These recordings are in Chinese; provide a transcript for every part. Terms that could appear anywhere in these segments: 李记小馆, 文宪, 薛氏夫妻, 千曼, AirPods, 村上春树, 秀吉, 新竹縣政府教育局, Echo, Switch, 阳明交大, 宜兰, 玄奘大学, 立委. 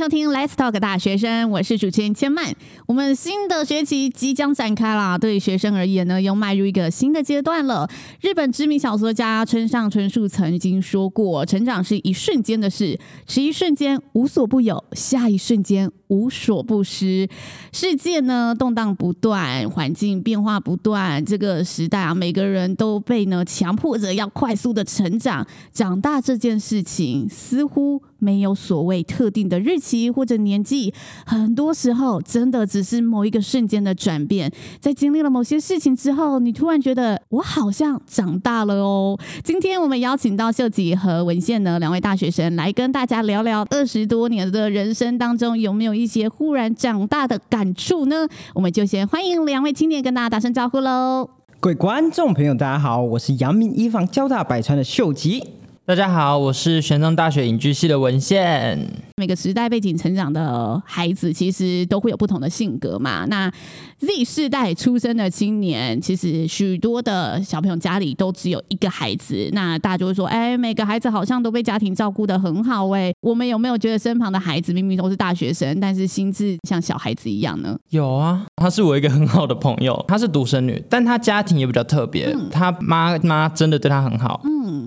迎收听 Let's Talk 大学生，我是主持人千曼。我们新的学期即将展开啦，对于学生而言呢，又迈入一个新的阶段了。日本知名小说家村上春树曾经说过，成长是一瞬间的事，是一瞬间无所不有，下一瞬间无所不失。世界呢动荡不断，环境变化不断，这个时代啊，每个人都被呢强迫着要快速的成长。长大这件事情似乎没有所谓特定的日期或者年纪，很多时候真的只是某一个瞬间的转变。在经历了某些事情之后，你突然觉得我好像长大了哦。今天我们邀请到秀吉和文宪呢两位大学生来跟大家聊聊20多年的人生当中有没有一些忽然长大的感触呢？我们就先欢迎两位青年跟大家打声招呼喽。各位观众朋友大家好，我是阳明医防交大百川的秀吉。大家好，我是玄奘大学影剧系的文宪。每个时代背景成长的孩子其实都会有不同的性格嘛。那 Z 世代出生的青年，其实许多的小朋友家里都只有一个孩子，那大家就会说哎，每个孩子好像都被家庭照顾得很好耶。我们有没有觉得身旁的孩子明明都是大学生，但是心智像小孩子一样呢？有啊，她是我一个很好的朋友，她是独生女，但她家庭也比较特别，她妈真的对她很好，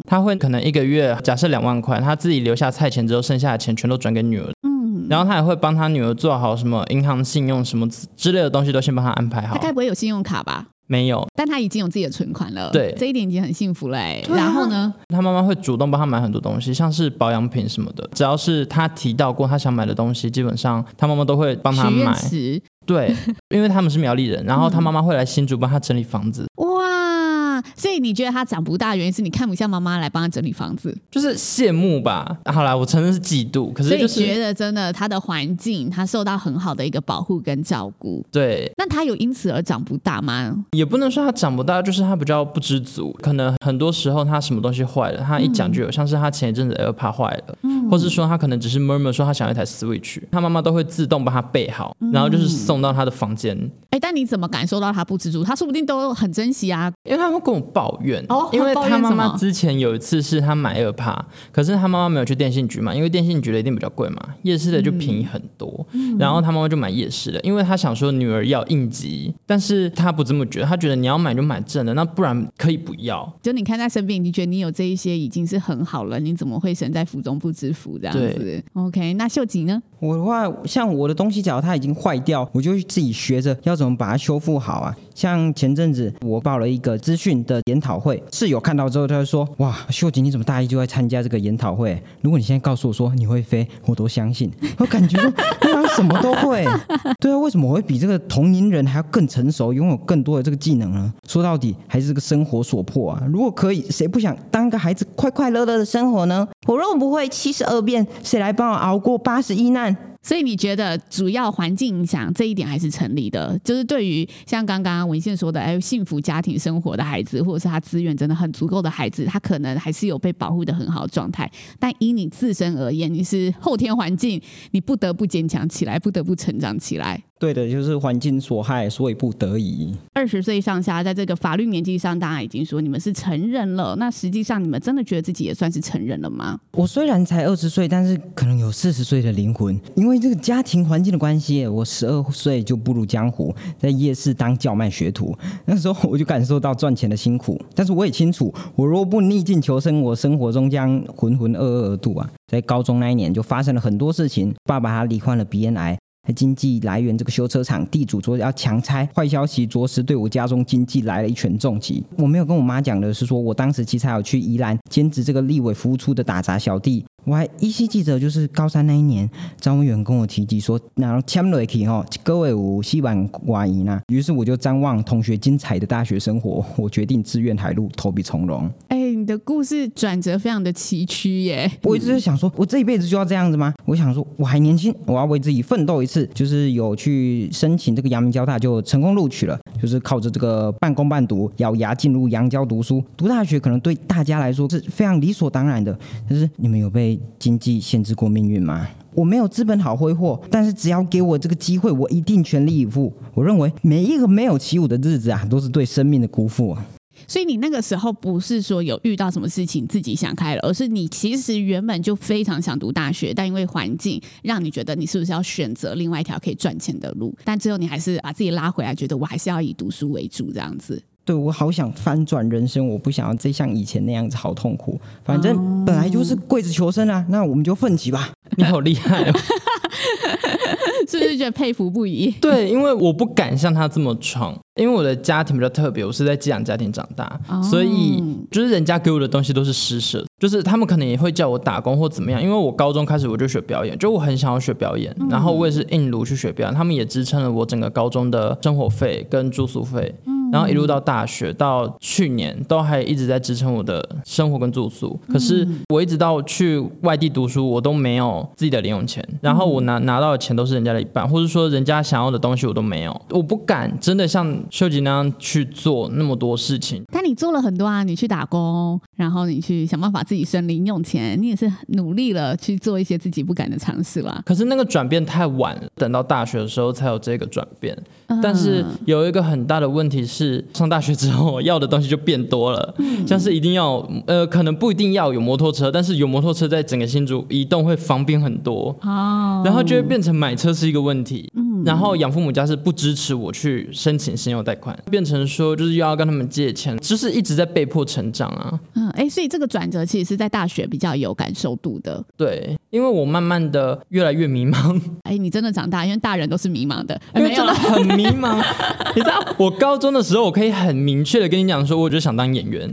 她会可能一个月假设2万块，她自己留下菜钱之后，剩下的钱全都转给女儿，然后她也会帮她女儿做好什么银行信用什么之类的东西，都先帮她安排好。她该不会有信用卡吧？没有，但她已经有自己的存款了。对，这一点已经很幸福了耶。然后呢，她妈妈会主动帮她买很多东西，像是保养品什么的，只要是她提到过她想买的东西，基本上她妈妈都会帮她买。对，因为他们是苗栗人，然后她妈妈会来新竹帮她整理房子。所以你觉得他长不大的原因是你看不下妈妈来帮他整理房子，就是羡慕吧。好啦，我承认是嫉妒，可是就是所以觉得真的他的环境他受到很好的一个保护跟照顾。对，那他有因此而长不大吗？也不能说他长不大，就是他比较不知足，可能很多时候他什么东西坏了他一讲就有，像是他前一阵子 AirPods 坏了，或是说他可能只是 murmur 说他想要一台 Switch， 他妈妈都会自动把他备好，然后就是送到他的房间。但你怎么感受到他不知足？他说不定都很珍惜啊，因为他会跟我抱怨，因为他妈妈之前有一次是他买AirPods，可是他妈妈没有去电信局嘛，因为电信局的一定比较贵嘛，夜市的就便宜很多，然后他妈妈就买夜市的，因为他想说女儿要应急，但是他不这么觉得，他觉得你要买就买正的，那不然可以不要。就你看在身边，你觉得你有这一些已经是很好了，你怎么会身在福中不知福这样子？ OK， 那秀吉呢？我的话，像我的东西假如它已经坏掉，我就自己学着要怎么把它修复好啊。像前阵子我报了一个资讯的研讨会，室友看到之后他就说，哇，秀吉你怎么大一就在参加这个研讨会，如果你现在告诉我说你会飞我都相信。我感觉说对啊，什么都会。对啊，为什么我会比这个同龄人还要更成熟，拥有更多的这个技能呢？说到底还是这个生活所迫啊。如果可以，谁不想当个孩子快快乐乐的生活呢？我若不会72变，谁来帮我熬过81难？所以你觉得主要环境影响这一点还是成立的，就是对于像刚刚文宪说的，幸福家庭生活的孩子，或者是他资源真的很足够的孩子，他可能还是有被保护的很好的状态。但以你自身而言，你是后天环境，你不得不坚强起来，不得不成长起来。对的，就是环境所害，所以不得已。20岁上下，在这个法律年纪上，大家已经说你们是成人了。那实际上，你们真的觉得自己也算是成人了吗？我虽然才20岁，但是可能有40岁的灵魂。因为这个家庭环境的关系，我12岁就步入江湖，在夜市当叫卖学徒。那时候我就感受到赚钱的辛苦，但是我也清楚，我如果不逆境求生，我生活中将浑浑噩噩而度啊。在高中那一年，就发生了很多事情。爸爸他罹患了鼻咽癌。经济来源这个修车厂地主说要强拆，坏消息着实对我家中经济来了一拳重击。我没有跟我妈讲的是说，我当时其实还有去宜兰兼职这个立委服务处的打杂小弟。我还依稀记得，就是高三那一年，张文远跟我提及说，然后签下去吼，一个月有4万外元呐。于是我就张望同学精彩的大学生活，我决定志愿海陆投笔从戎。你的故事转折非常的崎岖耶。我一直想说，我这一辈子就要这样子吗？我想说，我还年轻，我要为自己奋斗一次。就是有去申请这个阳明交大，就成功录取了。就是靠着这个半工半读，咬牙进入阳交读书。读大学可能对大家来说是非常理所当然的，但是你们有被经济限制过命运吗？我没有资本好挥霍，但是只要给我这个机会，我一定全力以赴。我认为每一个没有起舞的日子啊，都是对生命的辜负啊。所以你那个时候不是说有遇到什么事情自己想开了，而是你其实原本就非常想读大学，但因为环境让你觉得你是不是要选择另外一条可以赚钱的路，但最后你还是把自己拉回来，觉得我还是要以读书为主这样子。对，我好想翻转人生，我不想要再像以前那样子，好痛苦。反正本来就是跪着求生啊，那我们就奋起吧。你好厉害哦是不是觉得佩服不已？对，因为我不敢像他这么闯，因为我的家庭比较特别，我是在寄养家庭长大，所以就是人家给我的东西都是施舍，就是他们可能也会叫我打工或怎么样，因为我高中开始我就学表演，就我很想要学表演，然后我也是硬读去学表演，他们也支撑了我整个高中的生活费跟住宿费，然后一路到大学到去年都还一直在支撑我的生活跟住宿，可是我一直到去外地读书我都没有自己的零用钱，然后我 拿到的钱都是人家的一半，或者说人家想要的东西我都没有，我不敢真的像秀吉那样去做那么多事情。但你做了很多啊，你去打工，然后你去想办法自己省零用钱，你也是努力了去做一些自己不敢的尝试啦。可是那个转变太晚了，等到大学的时候才有这个转变，但是有一个很大的问题是上大学之后要的东西就变多了，像是一定要可能不一定要有摩托车，但是有摩托车在整个新竹移动会方便很多，然后就会变成买车是一个问题，然后养父母家是不支持我去申请信用贷款，变成说就是又要跟他们借钱，就是一直在被迫成长啊。所以这个转折其实是在大学比较有感受度的。对，因为我慢慢的越来越迷茫。你真的长大，因为大人都是迷茫的，因为真的很迷茫你知道我高中的时候我可以很明确的跟你讲说我就想当演员，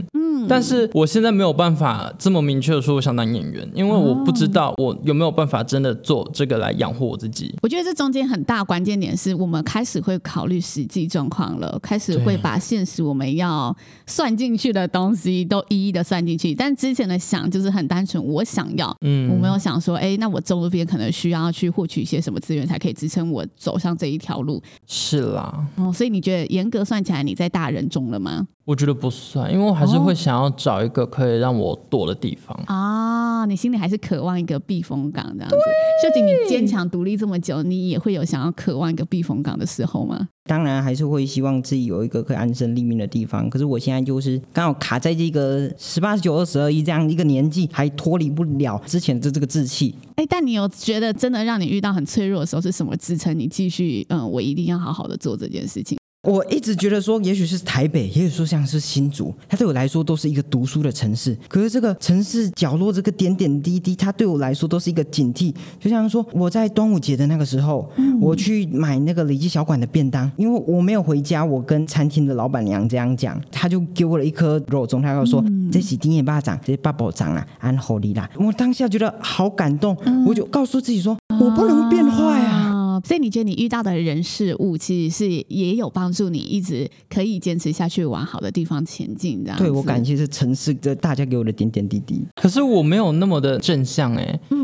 但是我现在没有办法这么明确的说我想当演员，因为我不知道我有没有办法真的做这个来养活我自己。我觉得这中间很大关键点是我们开始会考虑实际状况了，开始会把现实我们要算进去的东西都一一的算进去，但之前的想就是很单纯我想要，我没有想说那我周边可能需要去获取一些什么资源才可以支撑我走上这一条路。是啦，所以你觉得严格算起来你在大人中了吗？我觉得不算，因为我还是会想要找一个可以让我躲的地方啊。你心里还是渴望一个避风港这样子。秀吉，你坚强独立这么久，你也会有想要渴望一个避风港的时候吗？当然还是会希望自己有一个可以安身立命的地方，可是我现在就是刚好卡在这个18、19、20、21这样一个年纪，还脱离不了之前的这个志气。但你有觉得真的让你遇到很脆弱的时候是什么支撑你继续我一定要好好的做这件事情？我一直觉得说也许是台北，也许说像是新竹，它对我来说都是一个读书的城市，可是这个城市角落这个点点滴滴它对我来说都是一个警惕。就像说我在端午节的那个时候，我去买那个李记小馆的便当，因为我没有回家，我跟餐厅的老板娘这样讲，她就给我了一颗肉粽，她就说这是你的肉粽，这是爸爸粽啦，安好你啦。我当下觉得好感动，我就告诉自己说我不能变坏啊。所以你觉得你遇到的人事物其实是也有帮助你一直可以坚持下去往好的地方前进这样子。对，我感谢是城市的大家给我的点点滴滴。可是我没有那么的正向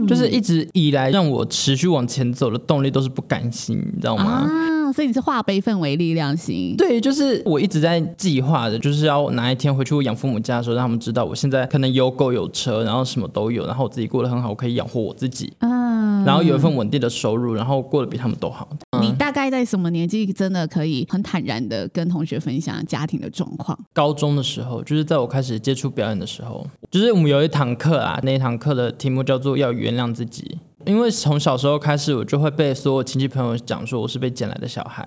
就是一直以来让我持续往前走的动力都是不甘心，你知道吗？所以你是化悲愤为力量型。对，就是我一直在计划的，就是要哪一天回去我养父母家的时候，让他们知道我现在可能有狗有车，然后什么都有，然后我自己过得很好，我可以养活我自己，然后有一份稳定的收入，然后过得比他们都好。你大概在什么年纪真的可以很坦然的跟同学分享家庭的状况？高中的时候，就是在我开始接触表演的时候，就是我们有一堂课啊，那一堂课的题目叫做要原谅自己。因为从小时候开始我就会被所有亲戚朋友讲说我是被捡来的小孩，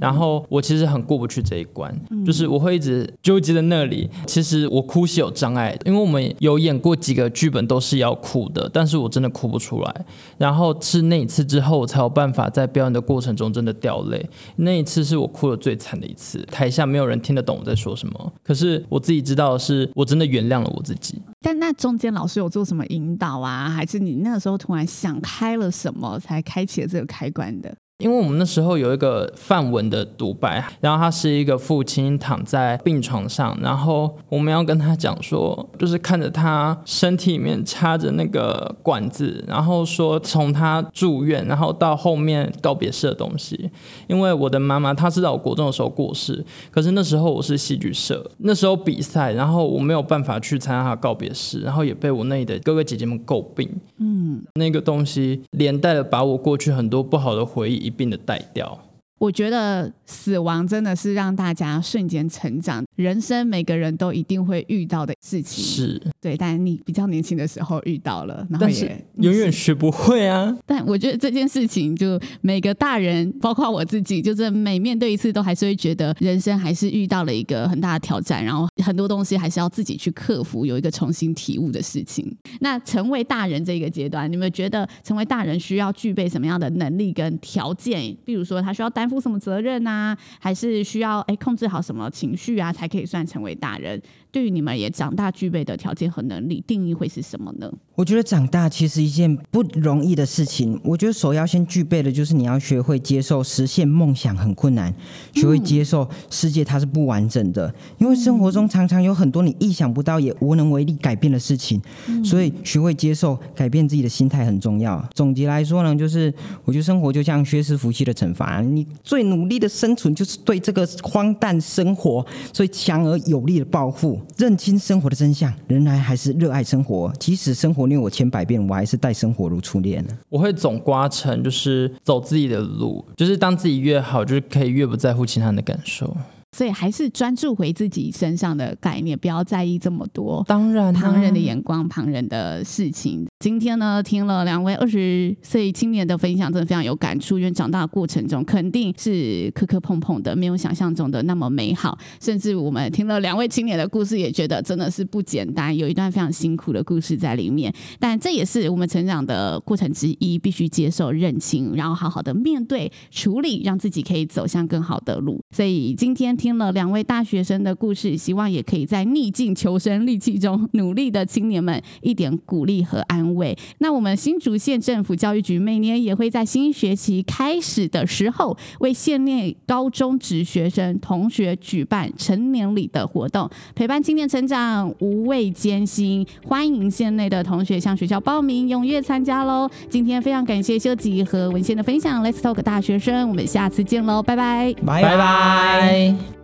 然后我其实很过不去这一关，就是我会一直纠结在那里。其实我哭是有障碍的，因为我们有演过几个剧本都是要哭的，但是我真的哭不出来，然后是那一次之后我才有办法在表演的过程中真的掉泪。那一次是我哭得最惨的一次，台下没有人听得懂我在说什么，可是我自己知道的是我真的原谅了我自己。但那中间老师有做什么引导啊？还是你那个时候突然想开了什么才开启了这个开关的？因为我们那时候有一个范文的独白，然后他是一个父亲躺在病床上，然后我们要跟他讲说，就是看着他身体里面插着那个管子，然后说从他住院然后到后面告别式的东西。因为我的妈妈她是在我国中的时候过世，可是那时候我是戏剧社，那时候比赛，然后我没有办法去参加她的告别式，然后也被我那里的哥哥姐姐们诟病，那个东西连带了把我过去很多不好的回忆一并的带掉。我觉得死亡真的是让大家瞬间成长，人生每个人都一定会遇到的事情，是对，但你比较年轻的时候遇到了，然后也但是永远学不会啊。但我觉得这件事情就每个大人包括我自己，就是每面对一次都还是会觉得人生还是遇到了一个很大的挑战，然后很多东西还是要自己去克服，有一个重新体悟的事情。那成为大人这个阶段，你们觉得成为大人需要具备什么样的能力跟条件？比如说他需要担负什么责任啊，还是需要控制好什么情绪啊，才可以算成为大人？对于你们也长大具备的条件和能力定义会是什么呢？我觉得长大其实一件不容易的事情，我觉得首要先具备的就是你要学会接受实现梦想很困难，学会接受世界它是不完整的，因为生活中常常有很多你意想不到也无能为力改变的事情，所以学会接受改变自己的心态很重要。总结来说呢，就是我觉得生活就像薛氏夫妻的惩罚，你最努力的生存就是对这个荒诞生活最强而有力的报复。认清生活的真相，仍然还是热爱生活，即使生活虐我1,000,000遍，我还是待生活如初恋。我会总括成就是走自己的路，就是当自己越好，就是可以越不在乎其他人的感受，所以还是专注回自己身上的概念，不要在意这么多当然、啊、旁人的眼光，旁人的事情。今天呢，听了两位20岁青年的分享，真的非常有感触，因为长大的过程中肯定是磕磕碰碰的，没有想象中的那么美好，甚至我们听了两位青年的故事也觉得真的是不简单，有一段非常辛苦的故事在里面，但这也是我们成长的过程之一，必须接受认清，然后好好的面对处理，让自己可以走向更好的路。所以今天听了两位大学生的故事，希望也可以在逆境求生利器中努力的青年们一点鼓励和安慰。那我们新竹县政府教育局每年也会在新学期开始的时候，为县内高中职学生同学举办成年礼的活动，陪伴青年成长，无畏艰辛，欢迎县内的同学向学校报名，踊跃参加咯。今天非常感谢秀吉和文献的分享， Let's Talk 大学生，我们下次见咯，拜拜，拜拜。